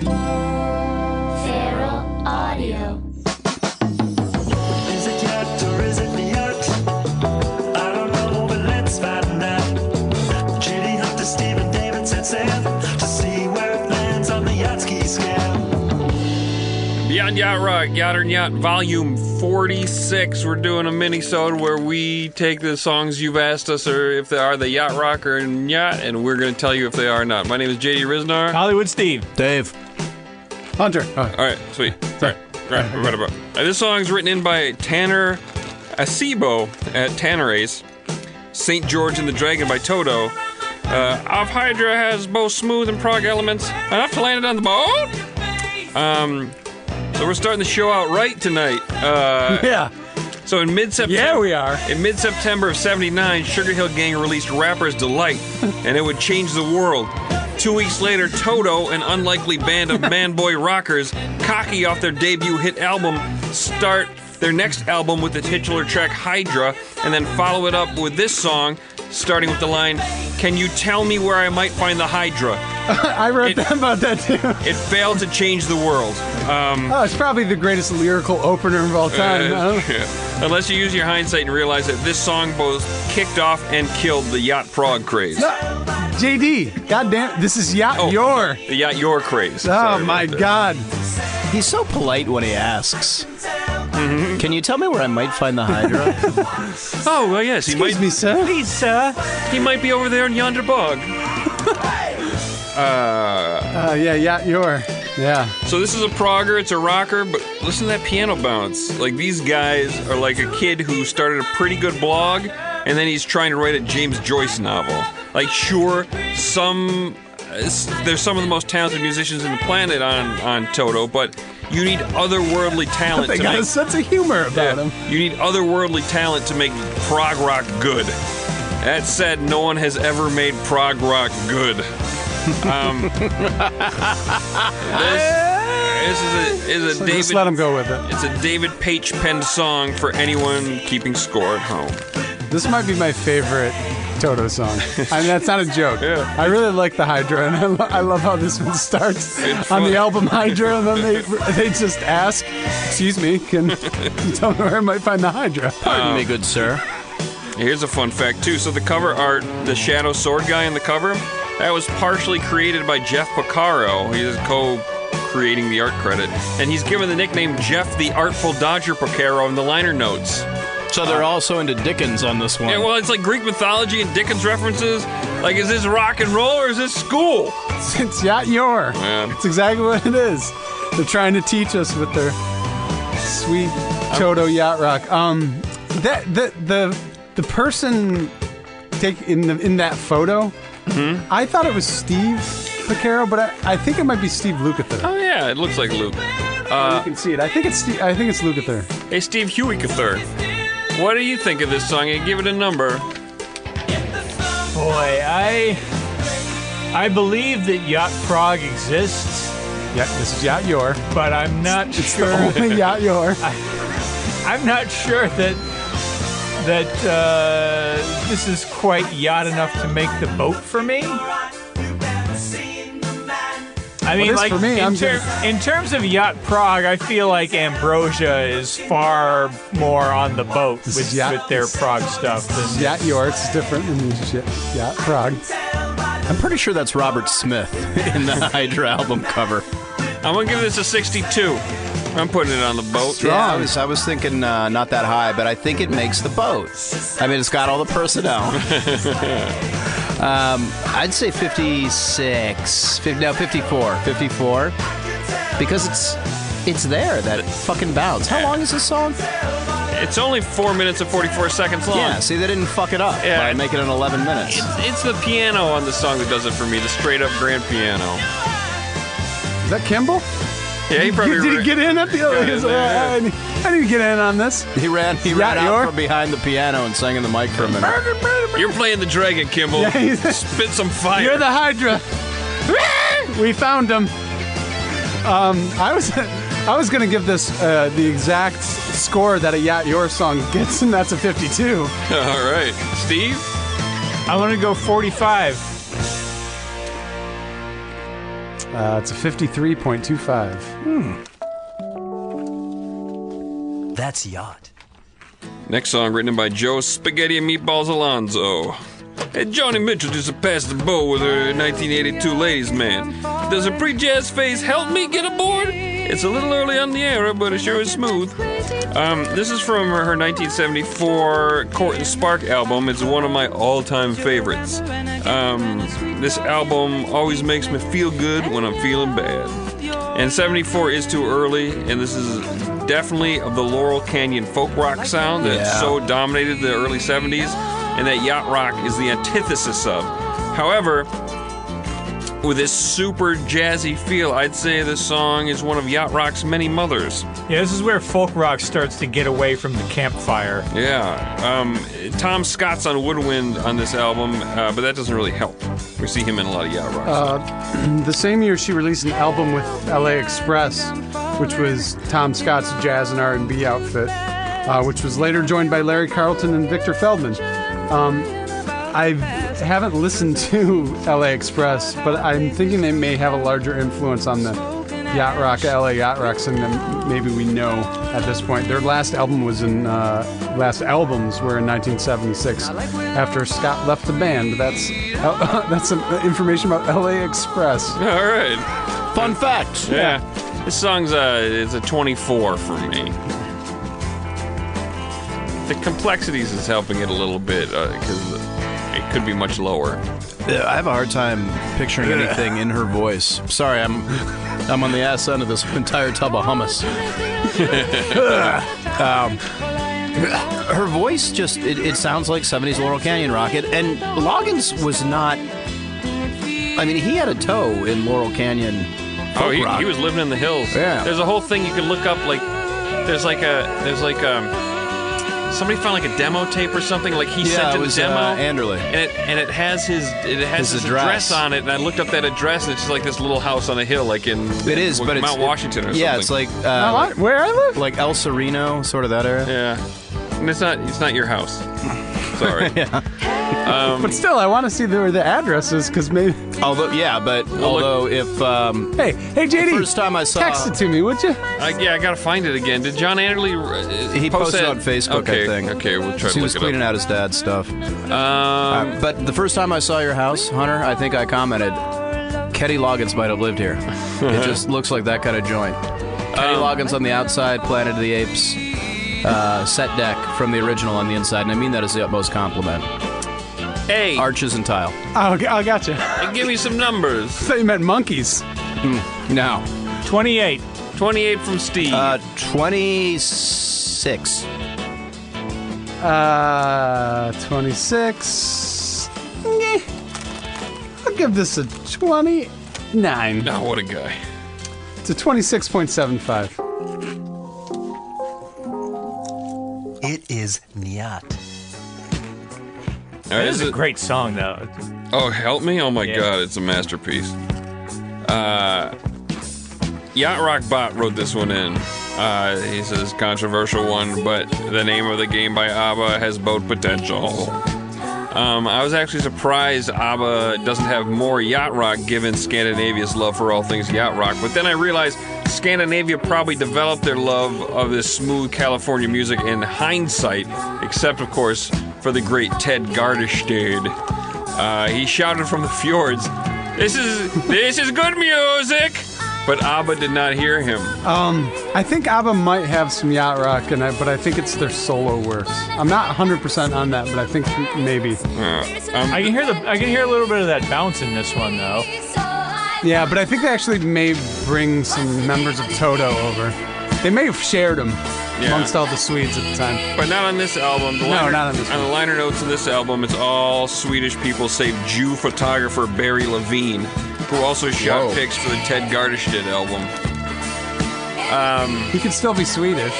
Feral Audio. Is it yet or is it yet? I don't know, but let's find out. J.D. Hunter, Stephen Davidson said to see where it lands on the Yachtski scale. Beyond Yacht Rock, Yacht and Yacht, Volume 46. We're doing a mini-sode where we take the songs you've asked us or if they are the Yacht Rock or Yacht, and we're going to tell you if they are or not. My name is J.D. Riznar. Hollywood Steve. Dave. Hunter. All right, sweet. All right. This song's written in by Tanner Acebo at Tanner's. St. George and the Dragon by Toto. Off Hydra has both smooth and prog elements. Enough to land it on the boat. So we're starting the show out right tonight. Yeah. So in mid-September... Yeah, we are. In mid-September of 79, Sugar Hill Gang released Rapper's Delight, and it would change the world. 2 weeks later, Toto, an unlikely band of man-boy rockers, cocky off their debut hit album, start their next album with the titular track Hydra, and then follow it up with this song, starting with the line, "Can you tell me where I might find the Hydra?" I wrote that about that, too. It failed to change the world. It's probably the greatest lyrical opener of all time. Yeah. Unless you use your hindsight and realize that this song both kicked off and killed the yacht prog craze. JD, goddamn, this is Yacht Yor. The Yacht Yor craze. Sorry, my God. He's so polite when he asks. Mm-hmm. Can you tell me where I might find the Hydra? Well, yes. Excuse me, sir. Please, sir. He might be over there in yonder bog. Yeah, Yacht Yor. Yeah. So this is a progger, it's a rocker, but listen to that piano bounce. Like, these guys are like a kid who started a pretty good blog, and then he's trying to write a James Joyce novel. Like, sure, there's some of the most talented musicians in the planet on Toto, but you need otherworldly talent. They got a sense of humor about them. You need otherworldly talent to make prog rock good. That said, no one has ever made prog rock good. This is a David. Just let him go with it. It's a David Paich penned song for anyone keeping score at home. This might be my favorite Toto song. I mean, that's not a joke. Yeah. I really like the Hydra, and I love how this one starts on the album Hydra, and then they just ask, "Excuse me, can you tell me where I might find the Hydra?" Pardon me, good sir. Here's a fun fact too. So the cover art, the Shadow Sword guy in the cover, that was partially created by Jeff Porcaro. He is co-creating the art credit, and he's given the nickname Jeff the Artful Dodger Porcaro in the liner notes. So they're also into Dickens on this one. Yeah, well, it's like Greek mythology and Dickens references. Like, is this rock and roll or is this school? It's Yacht Yor. Yeah. It's exactly what it is. They're trying to teach us with their sweet Toto yacht rock. The person in that photo, mm-hmm. I thought it was Steve Lukather, but I think it might be Steve Lukather. Oh yeah, it looks like Luke. You can see it. I think it's Lukather. Hey, Steve Huey-Cather. What do you think of this song? And give it a number. Boy, I believe that yacht prog exists. Yeah, this is Yacht Yor, but I'm not sure. It's the only Yacht Yor. I'm not sure that this is quite yacht enough to make the boat for me. I mean, like, in terms of yacht prog, I feel like Ambrosia is far more on the boat with their prog stuff. This Yacht Yor, it's different than yacht prog. I'm pretty sure that's Robert Smith in the Hydra album cover. I'm going to give this a 62. I'm putting it on the boat. Yeah, I was thinking not that high, but I think it makes the boat. I mean, it's got all the personnel. I'd say 54. Because it's there, that fucking bounce. How long is this song? It's only 4 minutes and 44 seconds long. Yeah, see, they didn't fuck it up by making it 11 minutes. It's the piano on the song that does it for me, the straight-up grand piano. Is that Kimball? Yeah, he probably did. He get in at the other? I need to get in on this. He ran out from behind the piano and sang in the mic for a minute. You're playing the dragon, Kimball. Yeah, spit some fire. You're the Hydra. We found him. I was gonna give this the exact score that a Yacht Yor song gets, and that's a 52. All right, Steve. I want to go 45. It's a 53.25. That's Yacht. Next song written by Joe Spaghetti and Meatballs Alonzo. Hey, Joni Mitchell just passed the bow with her 1982 Ladies Man. Does her pre-jazz phase help me get aboard? It's a little early on the era, but it sure is smooth. This is from her 1974 Court and Spark album. It's one of my all-time favorites. This album always makes me feel good when I'm feeling bad. And 74 is too early, and this is definitely of the Laurel Canyon folk rock sound that so dominated the early 70s. And that yacht rock is the antithesis of. However, with this super jazzy feel, I'd say this song is one of yacht rock's many mothers. Yeah, this is where folk rock starts to get away from the campfire. Yeah. Tom Scott's on woodwind on this album, but that doesn't really help. We see him in a lot of yacht rock stuff. The same year she released an album with L.A. Express, which was Tom Scott's jazz and R&B outfit, which was later joined by Larry Carlton and Victor Feldman. I haven't listened to L.A. Express, but I'm thinking they may have a larger influence on the yacht rock, L.A. yacht rock thing than maybe we know at this point. Their last album was in, last albums were in 1976 after Scott left the band. That's some information about L.A. Express. All right. Fun facts. Yeah. This song's it's a 24 for me. The complexities is helping it a little bit because it could be much lower. I have a hard time picturing anything in her voice. Sorry, I'm on the ass end of this entire tub of hummus. Her voice just it sounds like 70s Laurel Canyon rocket, and Loggins was not. I mean, he had a toe in Laurel Canyon. Oh, he was living in the hills. Yeah, there's a whole thing you can look up. Like somebody found like a demo tape or something. Like he sent it was, a demo, Anderle, and it has his address on it. And I looked up that address, and it's just like this little house on a hill, like in Mount Washington or something. Yeah, it's like where I live, like El Sereno, sort of that area. Yeah, and it's not your house. Sorry. But still, I want to see where the address is because maybe. Hey, JD, the first time I saw, text it to me, would you? I gotta find it again. Did John Anderle? He posted on Facebook, okay, I think. Okay, we'll try to look it up. He was cleaning out his dad's stuff. But the first time I saw your house, Hunter, I think I commented, Kenny Loggins might have lived here. It just looks like that kind of joint. Kenny Loggins on the outside, Planet of the Apes set deck from the original on the inside, and I mean that as the utmost compliment. Hey. Arches and tile. Oh, I gotcha. And give me some numbers. I thought you meant monkeys. No. 28. 28 from Steve. 26. 26. I'll give this a 29. Oh, what a guy. It's a 26.75. It is Nyat. This is a great song, though. Oh, help me! Oh my God, it's a masterpiece. Yacht Rock Bot wrote this one in. He says controversial one, but the name of the game by ABBA has both potential. I was actually surprised ABBA doesn't have more yacht rock, given Scandinavia's love for all things yacht rock. But then I realized Scandinavia probably developed their love of this smooth California music in hindsight, except of course for the great Ted Gärdestad. He shouted from the fjords, "This is good music," but ABBA did not hear him. I think ABBA might have some yacht rock, but I think it's their solo works. I'm not 100% on that, but I think maybe. I can hear a little bit of that bounce in this one, though. Yeah, but I think they actually may bring some members of Toto over. They may have shared them amongst all the Swedes at the time. But not on this album. On the liner notes of this album, it's all Swedish people save Jew photographer Barry Levine, who also shot pics for the Ted Gärdestad album. He could still be Swedish.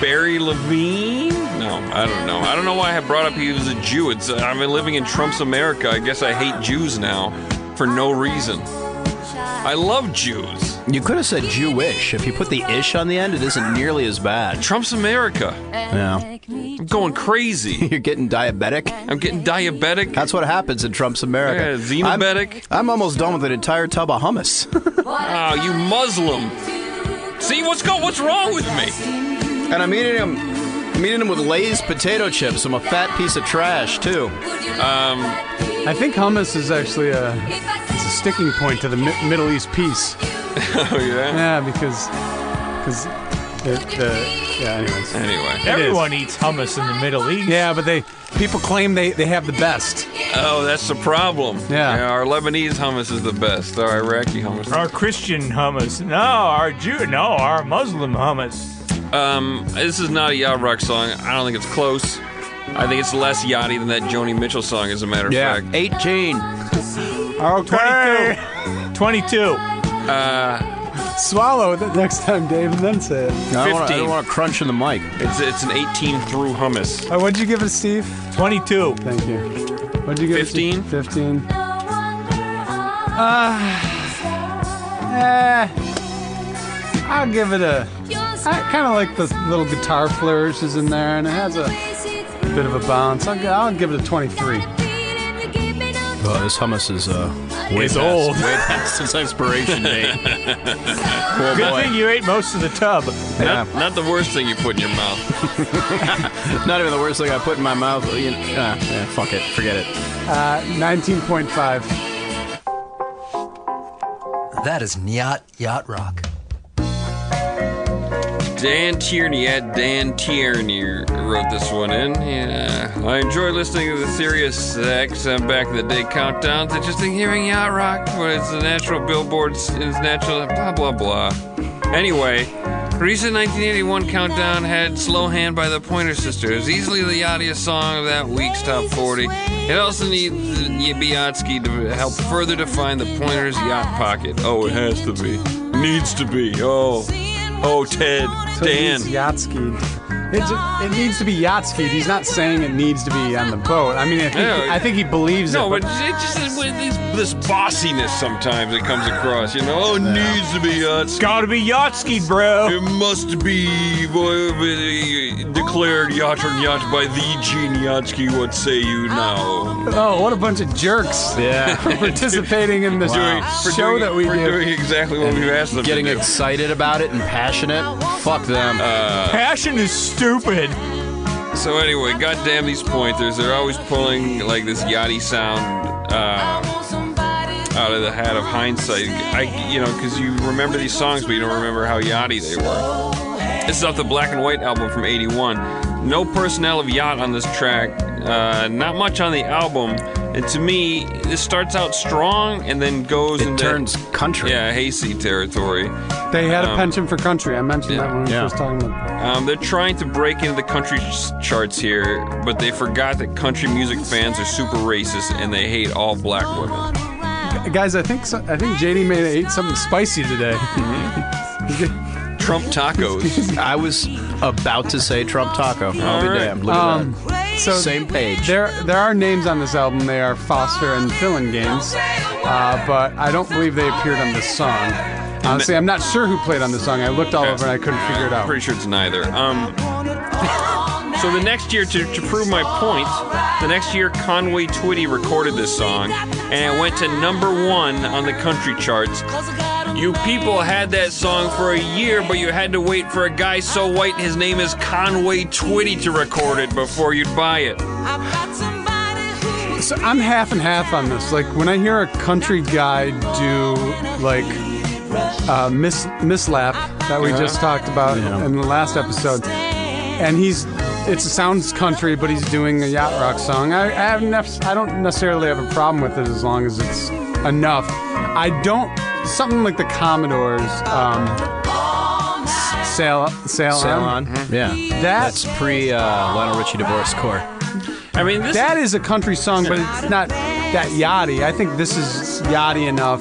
Barry Levine? No, I don't know. I don't know why I brought up he was a Jew. I've been living in Trump's America. I guess I hate Jews now for no reason. I love Jews. You could have said Jewish. If you put the ish on the end, it isn't nearly as bad. Trump's America. Yeah. I'm going crazy. You're getting diabetic? I'm getting diabetic. That's what happens in Trump's America. Yeah, xenobetic. I'm almost done with an entire tub of hummus. Oh, you Muslim. See, what's wrong with me? And I'm eating them with Lay's potato chips. I'm a fat piece of trash, too. I think hummus is actually a sticking point to the Middle East peace. Oh, yeah? Yeah, because anyways. Anyway. Everyone eats hummus in the Middle East. Yeah, but people claim they have the best. Oh, that's the problem. Yeah. Our Lebanese hummus is the best. Our Iraqi hummus. Our Christian hummus. No, our Muslim hummus. This is not a yacht rock song. I don't think it's close. I think it's less yachty than that Joni Mitchell song, as a matter of fact. 18. Okay. 22. Swallow it next time, Dave, and then say it. 15. I don't want to crunch in the mic. It's an 18 through hummus. What'd you give it, Steve? 22. Thank you. What'd you give 15? It, 15. 15. I'll give it a... I kind of like the little guitar flourishes in there, and it has a bit of a bounce. I'll give it a 23. Oh, this hummus is way past its expiration date. Cool. Good boy. Thing you ate most of the tub. Yeah. Not the worst thing you put in your mouth. Not even the worst thing I put in my mouth. Fuck it. Forget it. 19.5. That is yacht rock. Dan Tierney wrote this one in. Yeah. I enjoy listening to the Sirius XM back in the day countdowns. It's just hearing yacht rock, but it's the natural billboards, it's natural blah, blah, blah. Anyway, recent 1981 countdown had Slow Hand by the Pointer Sisters, easily the yachtiest song of that week's top 40. It also needs Yachtski to help further define the Pointer's yacht pocket. Oh, it has to be. Needs to be. Oh, Ted, so Dan. He's Yachtskied. It needs to be Yachtskied. He's not saying it needs to be on the boat. I mean, I think he believes it. No, but it just is this bossiness sometimes that comes across, you know? Oh, needs to be Yachtskied. It's got to be Yachtskied, bro. It must be declared yacht or yacht by the Gene Yachtski. What say you now? Oh, what a bunch of jerks. Yeah. Participating in this show that we do. We're doing exactly what we've asked them to do. Getting excited about it and passionate. Fuck them. Passion is stupid. So anyway, goddamn these pointers. They're always pulling like this yachty sound out of the hat of hindsight. Because you remember these songs, but you don't remember how yachty they were. This is off the Black and White album from 81. No personnel of yacht on this track. Not much on the album. And to me, this starts out strong and then goes and turns country. Yeah, Hasty territory. They had a penchant for country. I mentioned that when we were first talking about it. They're trying to break into the country charts here, but they forgot that country music fans are super racist and they hate all black women. Guys, I think JD may have ate something spicy today. Mm-hmm. Trump tacos. I was about to say Trump taco. I'll be damned. Look at that. So same page. There are names on this album. They are Foster and Fillin Games, but I don't believe they appeared on this song. Honestly, I'm not sure who played on this song. I looked all over and I couldn't figure it out. I'm pretty sure it's neither. So the next year, to prove my point, the next year Conway Twitty recorded this song, and it went to #1 on the country charts. You people had that song for a year, but you had to wait for a guy so white his name is Conway Twitty to record it before you'd buy it. So I'm half and half on this. Like, when I hear a country guy do, like, Miss Lap that we just talked about in the last episode, and it sounds country, but he's doing a yacht rock song, I don't necessarily have a problem with it as long as it's enough. Something like the Commodores, Sail On. Mm-hmm. Yeah. That's pre Lionel Richie divorce core. I mean, that is a country song, but it's not that yachty. I think this is yachty enough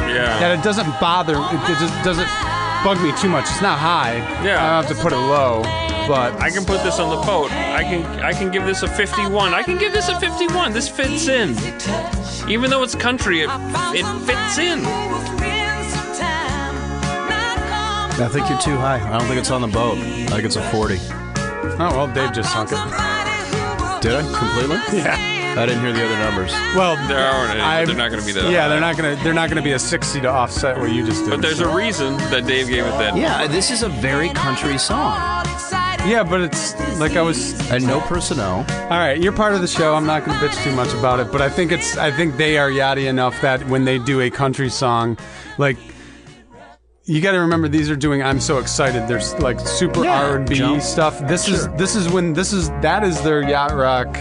that it doesn't bother. It just doesn't bug me too much. It's not high. Yeah. I don't have to put it low. But I can put this on the boat. I can give this a 51. I can give this a 51. This fits in. Even though it's country, it fits in. I think you're too high. I don't think it's on the boat. I think it's a 40. Oh, well, Dave just sunk it. Did I? Completely? Yeah. I didn't hear the other numbers. Well, there aren't any. They're not going to be that high. Yeah, they're not going to be a 60 to offset what you just did. But there's a reason that Dave gave it that. Yeah, this is a very country song. Yeah, but it's like I was. And no personnel. All right, you're part of the show. I'm not going to bitch too much about it, but I think they are yachty enough that when they do a country song, like, you got to remember these are doing I'm So Excited. There's like super R&B stuff. This is their yacht rock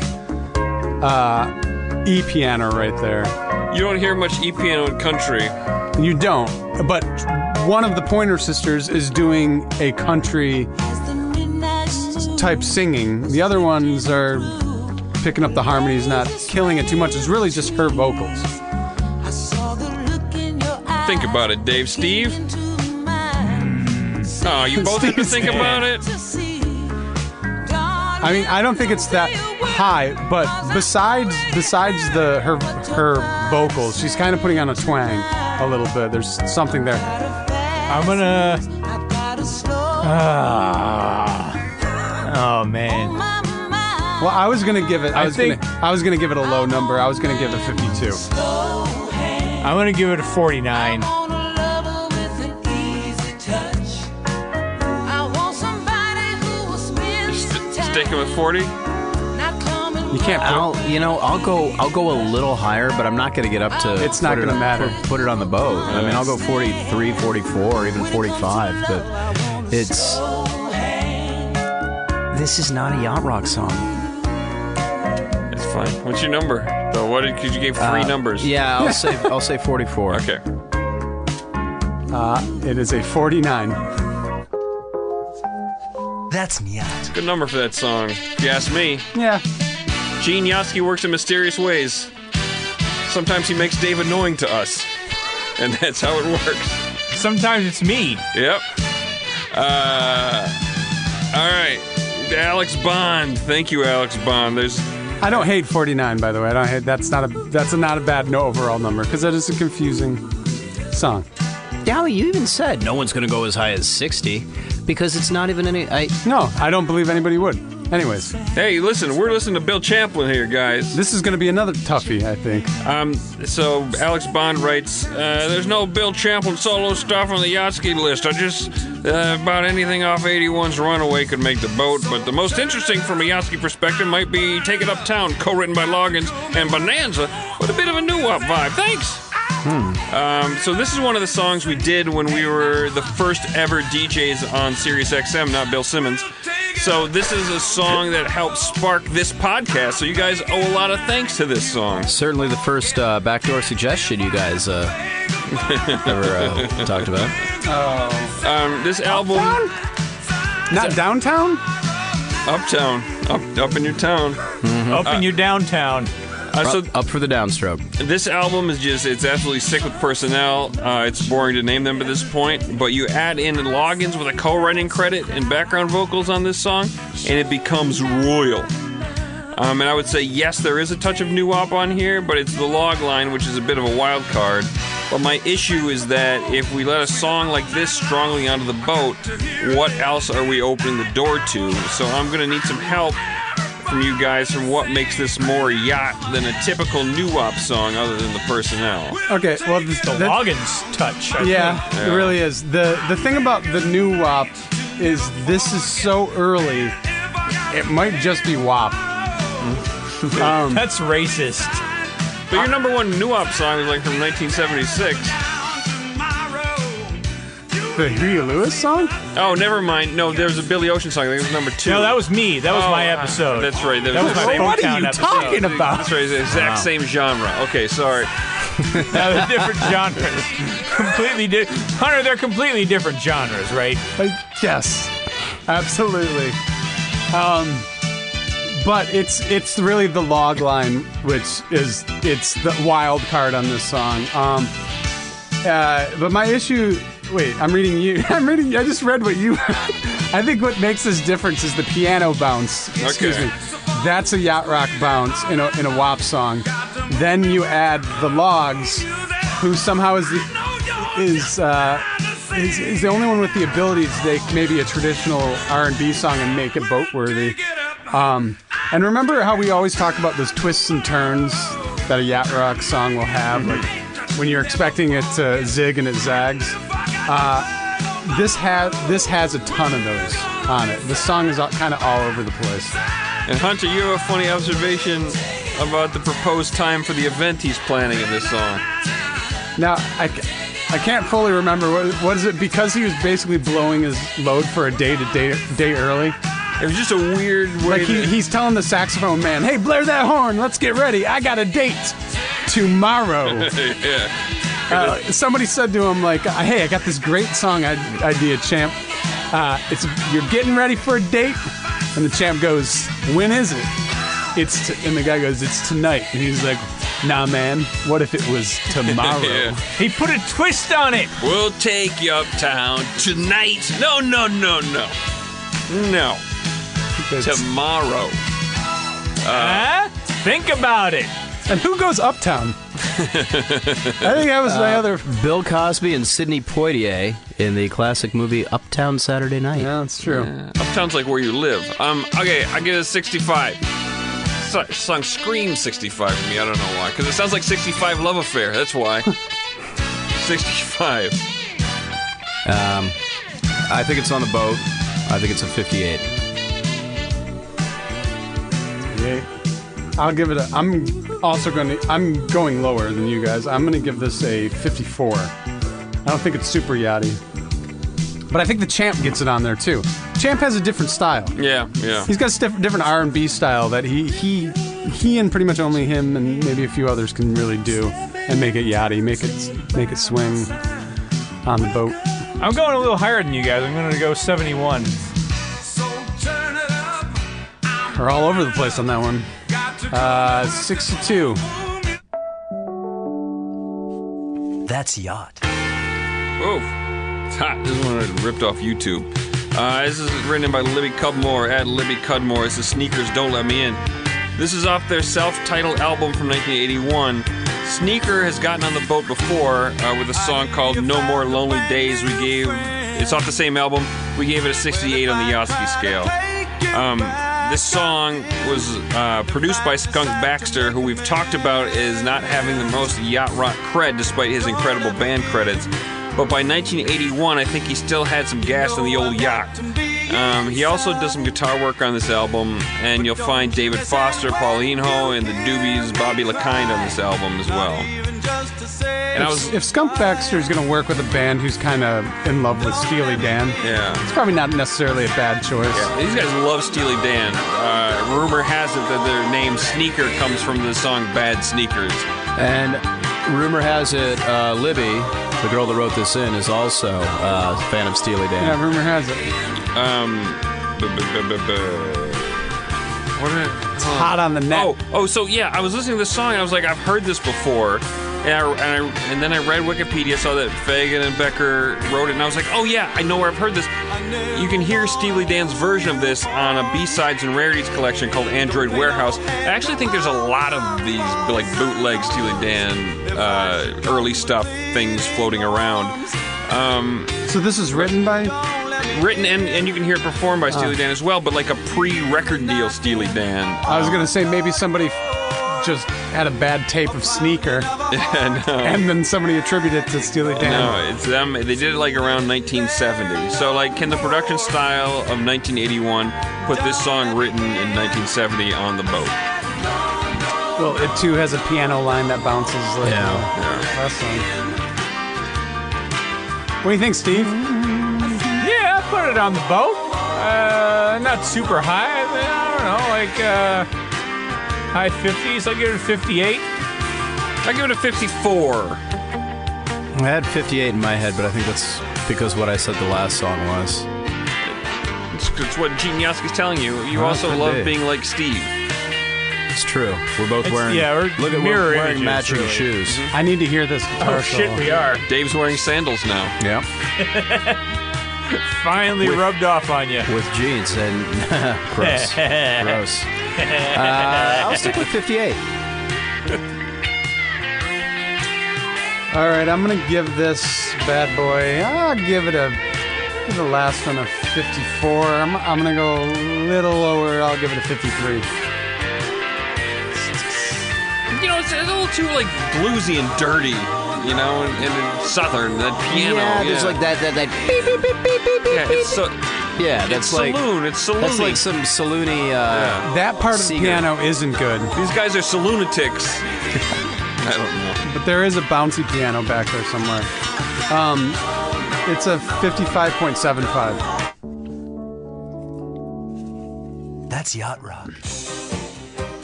e-piano right there. You don't hear much e-piano in country. You don't. But one of the Pointer Sisters is doing a country type singing. The other ones are picking up the harmonies, not killing it too much. It's really just her vocals. Think about it, Dave. Steve? Oh, you both have to think about it? I mean, I don't think it's that high, but besides the her vocals, she's kind of putting on a twang a little bit. There's something there. I'm gonna... Oh man. Well, I was gonna give it. I was gonna give it a low number. I was gonna give it 52. I'm gonna give it a 49. Sticking with 40. You can't. I'll go a little higher, but I'm not gonna get up to. It's not gonna matter. Put it on the boat. I mean, I'll go 43, 44, even 45. But it's. This is not a yacht rock song. It's fine. What's your number? So what did you give three numbers? Yeah, I'll say 44. Okay. It is a 49. That's yacht. Good number for that song, if you ask me. Yeah. Gene Yachtski works in mysterious ways. Sometimes he makes Dave annoying to us, and that's how it works. Sometimes it's me. Yep. All right. Alex Bond. Thank you, Alex Bond. I don't hate 49, by the way. I don't hate. That's not a bad overall number, because that is a confusing song. Dally, you even said no one's going to go as high as 60 because it's not even any. No, I don't believe anybody would. Anyways, hey, listen, we're listening to Bill Champlin here, guys. This is going to be another toughie, I think. So Alex Bond writes, "There's no Bill Champlin solo stuff on the Yachtski list. I just about anything off 81's Runaway could make the boat. But the most interesting from a Yachtski perspective might be Take It Uptown, co-written by Loggins and Bonanza, with a bit of a new up vibe. Thanks." So this is one of the songs we did when we were the first ever DJs on Sirius XM, not Bill Simmons. So this is a song that helped spark this podcast, so you guys owe a lot of thanks to this song. Certainly the first backdoor suggestion you guys ever talked about. This album... Uptown? Not downtown? Uptown. Up in your town. Mm-hmm. Up in your downtown. Up for the downstroke. This album is just—it's absolutely sick with personnel. It's boring to name them at this point, but you add in Loggins with a co-writing credit and background vocals on this song, and it becomes royal. And I would say yes, there is a touch of new op on here, but it's the log line, which is a bit of a wild card. But my issue is that if we let a song like this strongly onto the boat, what else are we opening the door to? So I'm going to need some help from you guys from what makes this more yacht than a typical new op song, other than the personnel. Okay, well, the Loggins touch. I think. It really is. The thing about the new op is this is so early, it might just be WAP. That's racist. But your number one new op song is like from 1976. The Huey Lewis song? Oh, never mind. No, there was a Billy Ocean song. I think it was number 2. No, that was me. That was my episode. That's right. What are you talking about? That's right. The exact same genre. Okay, sorry. That was different genres. Completely different. Hunter, they're completely different genres, right? Yes. Absolutely. But it's really the log line, which is the wild card on this song. But my issue... Wait, I'm reading you. I just read what you... I think what makes this difference is the piano bounce. Excuse me. That's a yacht rock bounce in a WAP song. Then you add the Logs, who somehow is He's the only one with the ability to take maybe a traditional R&B song and make it boat-worthy. And remember how we always talk about those twists and turns that a yacht rock song will have, like when you're expecting it to zig and it zags. This has a ton of those on it. The song is kind of all over the place. And Hunter, you have a funny observation about the proposed time for the event he's planning in this song. Now, I can't fully remember. What is it? Because he was basically blowing his load for a day early. It was just a weird way. Like he's telling the saxophone man, "Hey, blare that horn. Let's get ready. I got a date tomorrow." Yeah. Somebody said to him, like, "Hey, I got this great song idea, champ. You're getting ready for a date." And the champ goes, "When is it?" And the guy goes, "It's tonight." And he's like, "Nah, man, what if it was tomorrow?" Yeah. He put a twist on it. "We'll take you uptown tonight." No, no, no, no. No. That's... tomorrow. Think about it. And who goes uptown? I think that was my other... Bill Cosby and Sidney Poitier in the classic movie Uptown Saturday Night. Yeah, that's true. Yeah. Uptown's like where you live. Okay, I give it a 65. Song screams 65 for me. I don't know why. Because it sounds like 65 Love Affair. That's why. 65. I think it's on the boat. I think it's a 58. 58. I'll give it a... I'm going lower than you guys. I'm going to give this a 54. I don't think it's super yachty. But I think the champ gets it on there, too. Champ has a different style. Yeah. He's got a different R&B style that he and pretty much only him and maybe a few others can really do and make it yachty, make it swing on the boat. I'm going a little higher than you guys. I'm going to go 71. We're all over the place on that one. 62. That's yacht. Oh, it's hot. This is one I ripped off YouTube. This is written in by Libby Cudmore, at Libby Cudmore. It's the Sneakers, Don't Let Me In. This is off their self-titled album from 1981. Sneaker has gotten on the boat before with a song called No More Lonely Days. It's off the same album. We gave it a 68 on the Yachtski scale. This song was produced by Skunk Baxter, who we've talked about as not having the most yacht rock cred, despite his incredible band credits. But by 1981, I think he still had some gas in the old yacht. He also does some guitar work on this album, and you'll find David Foster, Pauline Ho, and the Doobies' Bobby LaKind on this album as well. And if Skunk Baxter is going to work with a band who's kind of in love with Steely Dan, it's probably not necessarily a bad choice. Yeah. These guys love Steely Dan. Rumor has it that their name Sneaker comes from the song Bad Sneakers. And rumor has it Libby, the girl that wrote this in, is also a fan of Steely Dan. Yeah, rumor has it. What is it? It's hot on the net. So yeah, I was listening to this song and I was like, I've heard this before. And then I read Wikipedia, saw that Fagan and Becker wrote it, and I was like, oh yeah, I know where I've heard this. You can hear Steely Dan's version of this on a B-Sides and Rarities collection called Android Warehouse. I actually think there's a lot of these like bootleg Steely Dan early stuff things floating around. So this is written and you can hear it performed by Steely Dan as well, but like a pre-record deal Steely Dan. I was going to say maybe somebody... just had a bad tape of Sneaker, and then somebody attributed it to Steely Dan. No, it's them. They did it like around 1970. So, like, can the production style of 1981 put this song written in 1970 on the boat? Well, it too has a piano line that bounces. Like, last song. What do you think, Steve? Yeah, I put it on the boat. Not super high. I don't know, like. High 50s, I give it a 58. I give it a 54. I had 58 in my head, but I think that's because what I said the last song was. It's what Gene Yaski's telling you. You also love being like Steve. It's true. We're both wearing we're wearing matching shoes. Mm-hmm. I need to hear this guitar solo. We are. Dave's wearing sandals now. Yeah. Finally rubbed off on you. With jeans and... gross. Gross. I'll stick with 58. All right, I'm going to give this bad boy, I'll give it the last one a 54. I'm going to go a little lower. I'll give it a 53. You know, it's a little too, like, bluesy and dirty, you know, and southern, that piano. Yeah, there's like that beep, beep, beep, beep, beep, beep. Yeah, it's so... Yeah, that's like saloon. It's saloon. That's like some saloony. Yeah. That part of the piano isn't good. These guys are saloonaticks. I don't know. But there is a bouncy piano back there somewhere. It's a 55.75. That's yacht rock.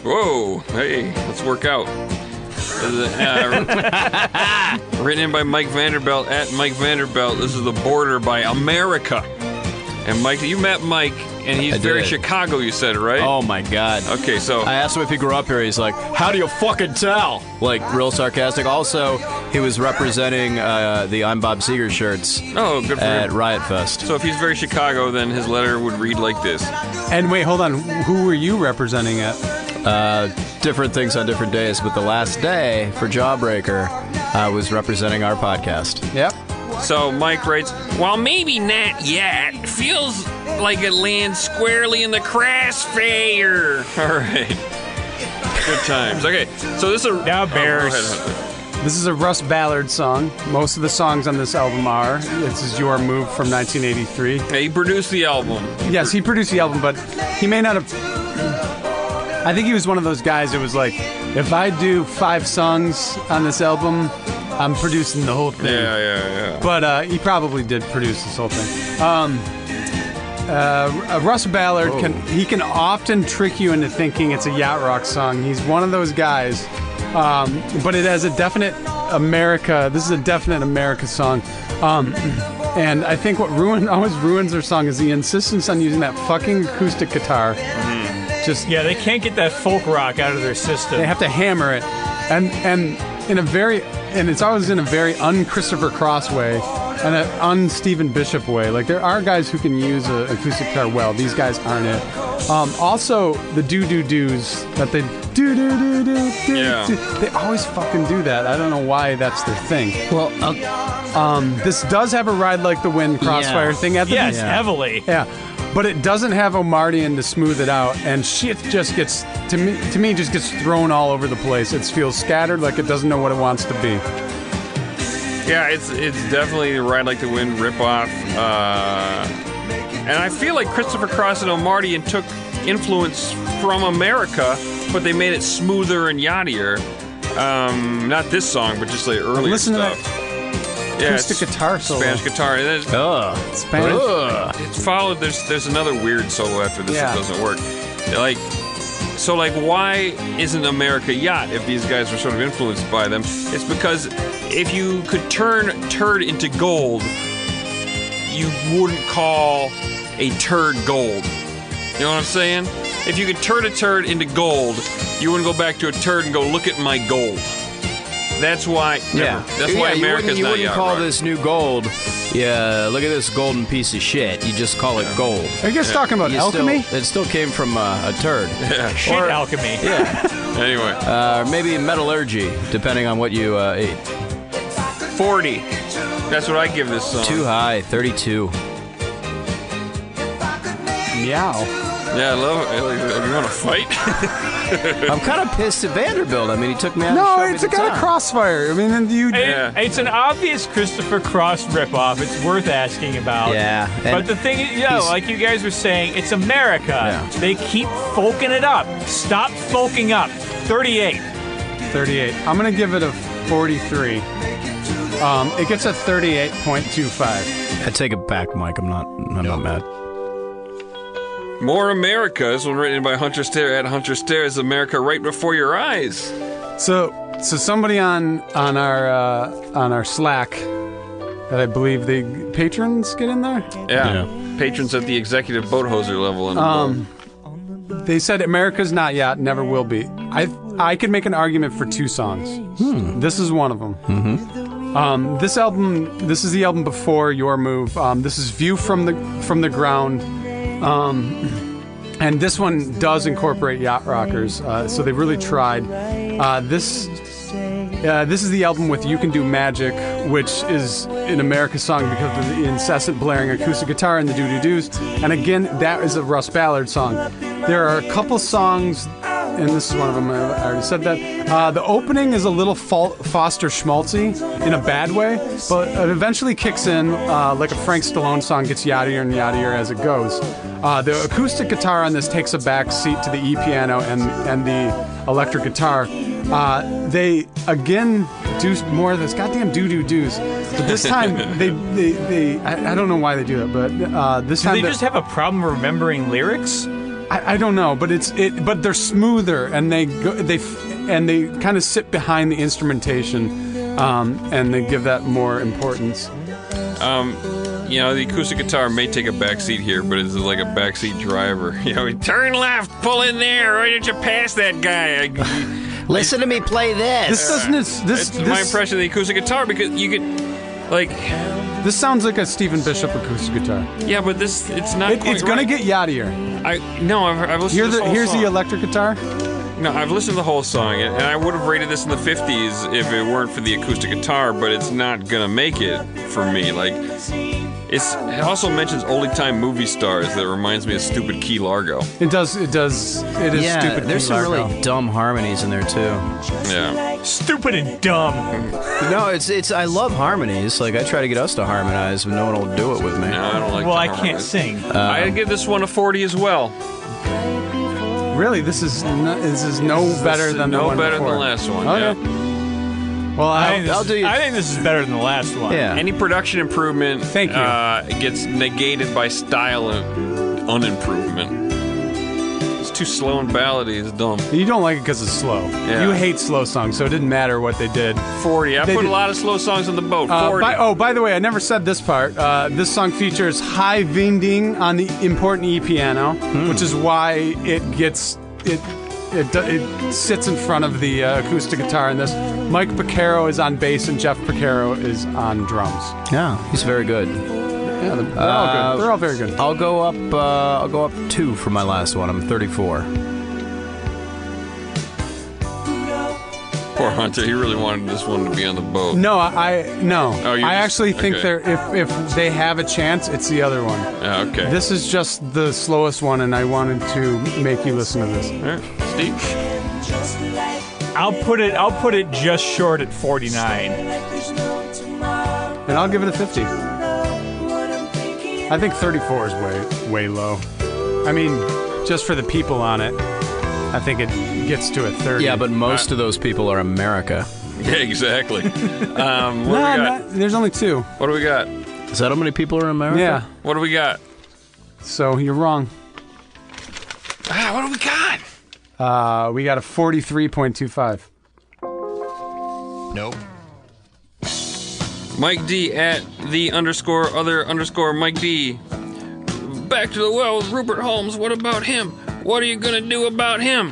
Whoa! Hey, let's work out. Written in by Mike Vanderbilt at Mike Vanderbilt. This is The Border by America. And Mike, you met Mike, and he's very Chicago, you said, right? Oh, my God. Okay, so... I asked him if he grew up here. He's like, how do you fucking tell? Like, real sarcastic. Also, he was representing the I'm Bob Seger shirts at Riot Fest. So if he's very Chicago, then his letter would read like this. And wait, hold on. Who were you representing at? Different things on different days, but the last day for Jawbreaker, I was representing our podcast. Yep. So Mike writes, while maybe not yet, feels like it lands squarely in the crass fair. All right. Good times. Okay, so this is a... Now Bears. This is a Russ Ballard song. Most of the songs on this album are. This is Your Move from 1983. Hey, he produced the album. Yes, he produced the album, but he may not have... I think he was one of those guys that was like, if I do 5 songs on this album... I'm producing the whole thing. Yeah. But he probably did produce this whole thing. Russ Ballard, he can often trick you into thinking it's a yacht rock song. He's one of those guys. But it has a definite America. This is a definite America song. And I think what always ruins their song is the insistence on using that fucking acoustic guitar. Mm-hmm. Yeah, they can't get that folk rock out of their system. They have to hammer it. And it's always in a very un-Christopher Cross way and an un-Stephen Bishop way. Like, there are guys who can use an acoustic guitar well. These guys aren't it. Also, the do-do-dos that they do-do-do-do-do. Yeah. They always fucking do that. I don't know why that's their thing. Well, this does have a Ride Like the Wind Crossfire thing at the end. Yes, heavily. Yeah. But it doesn't have Omartian to smooth it out, and shit just gets, to me, just gets thrown all over the place. It feels scattered, like it doesn't know what it wants to be. Yeah, it's definitely a Ride Like the Wind ripoff. And I feel like Christopher Cross and Omartian took influence from America, but they made it smoother and yachtier. Not this song, but just like earlier stuff. To that. Yeah, acoustic guitar solo. Spanish guitar. Spanish. It's followed. There's another weird solo after this that doesn't work. So why isn't America yacht if these guys were sort of influenced by them? It's because if you could turn turd into gold, you wouldn't call a turd gold. You know what I'm saying? If you could turn a turd into gold, you wouldn't go back to a turd and go, look at my gold. That's why. That's why America's not yacht rock. You wouldn't call this new gold. Yeah, look at this golden piece of shit. You just call it gold. Are you guys talking about alchemy? It still came from a turd. Yeah. Shit or alchemy. Yeah. Anyway. Maybe metallurgy, depending on what you ate. 40. That's what I give this song. Too high. 32. Meow. Yeah, I love it. You want to fight? I'm kind of pissed at Vanderbilt. I mean, he took me out. No, it's a kind of crossfire. I mean, it's an obvious Christopher Cross ripoff. It's worth asking about. Yeah, but the thing is, like you guys were saying, it's America. Yeah. They keep folking it up. Stop folking up. 38. I'm gonna give it a 43. It gets a 38.25. I take it back, Mike. I'm not mad. More America. This one written by Hunter Stair at Hunter Stair is America right before your eyes. So somebody on our Slack, that I believe the patrons get in there. Yeah. Patrons at the executive boat hoser level. In the boat. They said America's not yacht, never will be. I could make an argument for 2 songs. This is one of them. Mm-hmm. This is the album before Your Move. This is View from the Ground. And this one does incorporate yacht rockers, so they really tried. This This is the album with You Can Do Magic, which is an America song because of the incessant blaring acoustic guitar and the doo-doo-doos. And again, that is a Russ Ballard song. There are a couple songs, and this is one of them, I already said that. The opening is a little Foster Schmaltzy in a bad way, but it eventually kicks in like a Frank Stallone song, gets yachtier and yachtier as it goes. The acoustic guitar on this takes a back seat to the E-piano and the electric guitar. They again do more of this goddamn doo-doo-doos, but this time they I don't know why they do that, but this time they just have a problem remembering lyrics. I don't know, but but they're smoother and they kind of sit behind the instrumentation, and they give that more importance. You know, the acoustic guitar may take a backseat here, but it's like a backseat driver. You know, turn left, pull in there. Why did you pass that guy? Listen to me play this. This doesn't. This is my impression of the acoustic guitar, because you could, like, this sounds like a Stephen Bishop acoustic guitar. Yeah, but this it's gonna get yachtier. I've listened to the whole song. Here's the electric guitar. No, I've listened to the whole song, and I would have rated this in the 50s if it weren't for the acoustic guitar, but it's not gonna make it for me. Like, it also mentions old-time movie stars that reminds me of stupid Key Largo. It does. It is stupid. There's some really dumb harmonies in there too. Yeah. Stupid and dumb. No, it's. I love harmonies. Like, I try to get us to harmonize, but no one will do it with me. No, I don't like. Well, I can't sing. I give this one a 40 as well. Really, this is no better than the last one. Okay. Yeah. Well, I think this is better than the last one. Yeah. Any production improvement gets negated by style and unimprovement. It's too slow and ballady. It's dumb. You don't like it because it's slow. Yeah. You hate slow songs, so it didn't matter what they did. 40. I put a lot of slow songs on the boat. 40. By the way, I never said this part. This song features high winding on the important E piano, which is why it gets... It sits in front of the acoustic guitar in this. Mike Porcaro is on bass and Jeff Porcaro is on drums. Yeah, he's very good. Yeah, they're all good. They're all very good. I'll go up 2 for my last one. I'm 34. Poor Hunter. He really wanted this one to be on the boat. No. Oh, I actually think if they have a chance, it's the other one. Oh, okay. This is just the slowest one, and I wanted to make you listen to this. All right. I'll put it just short at 49. And I'll give it a 50. I think 34 is way low. I mean, just for the people on it, I think it gets to a 30. Yeah, but most of those people are America. Yeah, exactly. There's only 2. What do we got? Is that how many people are America? Yeah. What do we got? So you're wrong. What do we got? We got a 43.25. Nope. Mike D at the _other_ Mike D. Back to the well with Rupert Holmes. What about him? What are you going to do about him?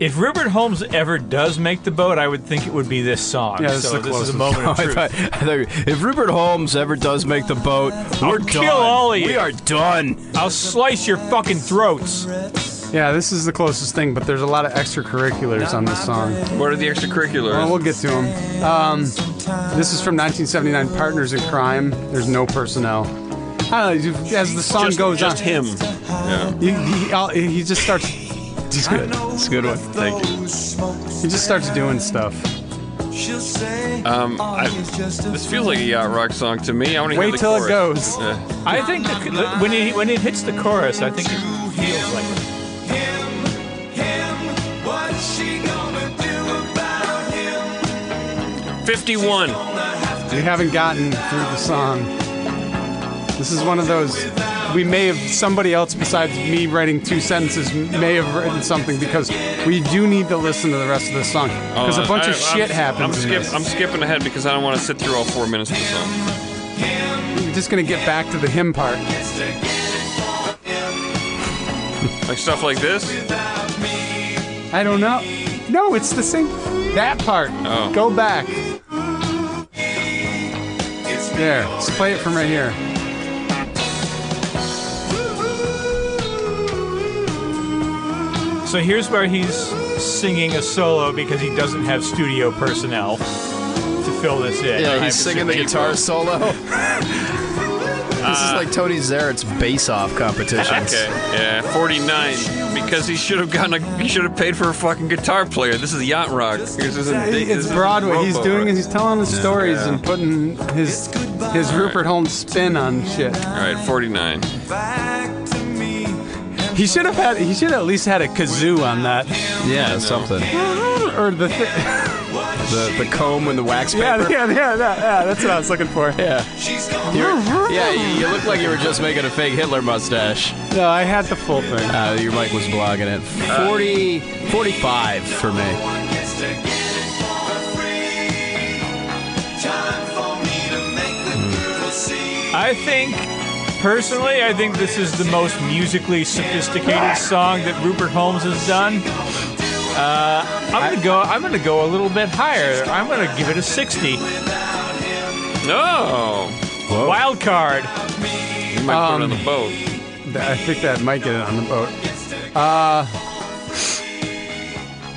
If Rupert Holmes ever does make the boat, I would think it would be this song. Yeah, this is a moment of truth. I thought, if Rupert Holmes ever does make the boat, we're done. Kill all of you. We are done. I'll slice your fucking throats. Yeah, this is the closest thing, but there's a lot of extracurriculars on this song. What are the extracurriculars? Well, we'll get to them. This is from 1979, Partners in Crime. There's no personnel. I don't know, as the song goes on. Just him. Yeah. He just starts... It's good. It's a good one. Thank you. He just starts doing stuff. This feels like a yacht rock song to me. I want to hear the chorus. Wait till it goes. Yeah. I think when it hits the chorus, I think it feels like it. She gonna do about him? 51. We haven't gotten through the song. This is one of those. Somebody else besides me writing 2 sentences may have written something, because we do need to listen to the rest of this song, because a bunch of shit happens. I'm skipping ahead because I don't want to sit through all 4 minutes of the song. We're just gonna get back to the hymn part. Like stuff like this. I don't know. No, it's the same. That part. Oh. Go back. There. Let's play it from right here. So here's where he's singing a solo because he doesn't have studio personnel to fill this in. Yeah, he's singing the guitar solo. This is like Tony Zarrett's bass-off competitions. Okay, yeah, 49, because he should have gotten a, he should have paid for a fucking guitar player. This is yacht rock. It's Broadway. He's doing is he's telling his stories and putting his Rupert Holmes spin on shit. All right, 49. He should have had. He should have at least had a kazoo on that. Yeah, something. Or the the comb and the wax paper. Yeah. That's what I was looking for. Yeah. You looked like you were just making a fake Hitler mustache. No, I had the full thing. Your mic was blogging it. 45 for me. I think. Personally, I think this is the most musically sophisticated song that Rupert Holmes has done. I'm gonna go a little bit higher. I'm gonna give it a 60. No. Whoa. Wild card. You might put it on the boat. I think that might get it on the boat.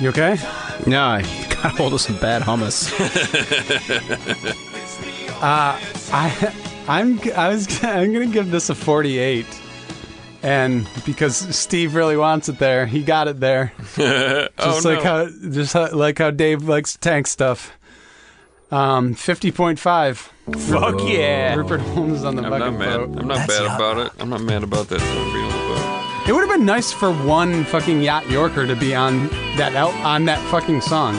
You okay? No, I got hold of some bad hummus. I'm gonna give this a 48, and because Steve really wants it there, he got it there. Just like how Dave likes tank stuff. 50.5. Fuck yeah! Rupert Holmes on the fucking boat. I'm not mad about it. I'm not mad about that song being on the boat. It would have been nice for one fucking yacht Yorker to be on that fucking song.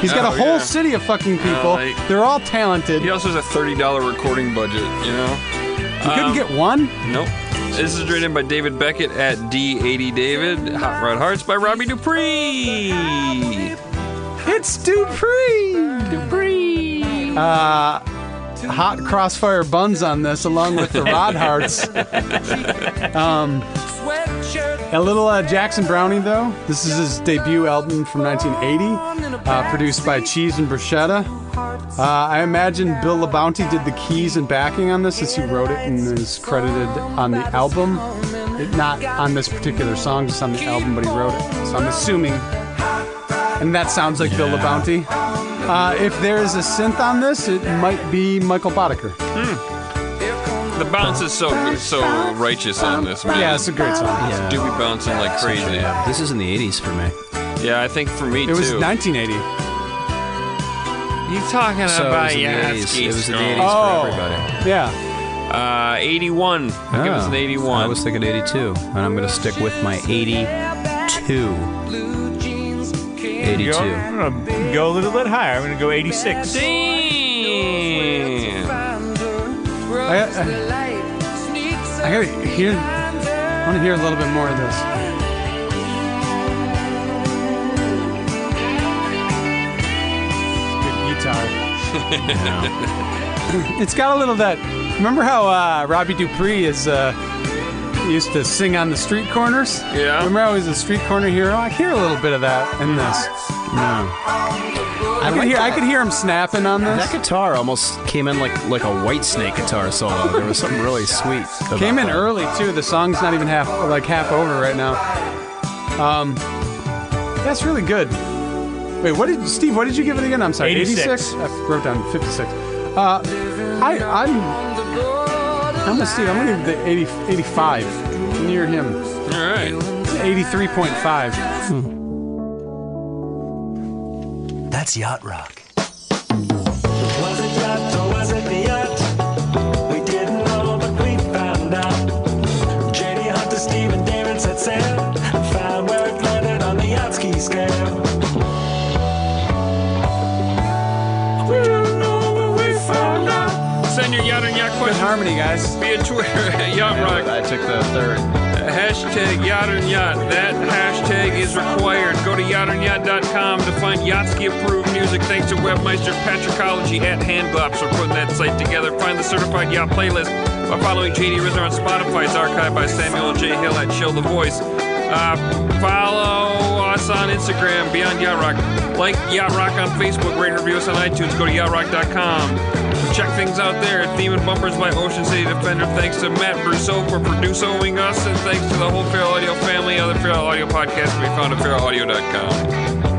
He's got a whole city of fucking people. They're all talented. He also has a $30 recording budget, you know? You couldn't get one? Nope. This is written by David Beckett at D80 David. Hot Rod Hearts by Robbie Dupree. It's Dupree. Hot crossfire buns on this, along with the Rod Hearts. A little Jackson Browning, though. This is his debut album from 1980, produced by Cheese and Bruschetta. I imagine Bill LeBounty did the keys and backing on this, since he wrote it and is credited on the album. Not on this particular song, just on the album, but he wrote it. So I'm assuming. And that sounds like Bill LeBounty. If there is a synth on this, it might be Michael Boddicker. The bounce is so righteous on this, man. Yeah, it's a great song. Yeah. Do be bouncing like crazy. Yeah. This is in the 80s for me. Yeah, I think for me, too. It was 1980. You're talking about Yachtski. It was in the 80s for everybody. Yeah. 81. I think it was an 81. I was thinking 82, and I'm going to stick with my 82. I'm going to go a little bit higher. I'm going to go 86. Damn. I want to hear a little bit more of this. Good guitar. It's got a little of that. Remember how Robbie Dupree is used to sing on the street corners? Yeah. Remember how he's a street corner hero? I hear a little bit of that in this. No. I could hear him snapping on this. That guitar almost came in like a Whitesnake guitar solo. There was something really sweet. Came in early too. The song's not even half over right now. That's really good. Wait, Steve, what did you give it again? I'm sorry, 86. I wrote down 56. I'm with Steve. I'm gonna give the 85 near him. All right, 83.5. That's yacht rock. Was it yacht or was it the yacht? We didn't know, but we found out. JD Hunter, Steve, and Darren set sail and found where it landed on the Yachtski scale. We didn't know, but we found out. Send your yacht and yacht questions. Good harmony, guys. Via Twitter at yacht rock. I took the third. Hashtag yacht and yacht. That hashtag is required. Go to yachtandyat.com to find Yachtski approved music. Thanks to Webmeister Patrickology at Handglops for putting that site together. Find the certified yacht playlist by following JD Rizner on Spotify. It's archived by Samuel J. Hill at Chill the Voice. Follow us on Instagram, Beyond Yacht Rock. Like Yacht Rock on Facebook, rate and review us on iTunes, go to yachtrock.com. Check things out there. Theme and bumpers by Ocean City Defender. Thanks to Matt Brousseau for producing us, and thanks to the whole Feral Audio family. Other Feral Audio podcasts can be found at feralaudio.com.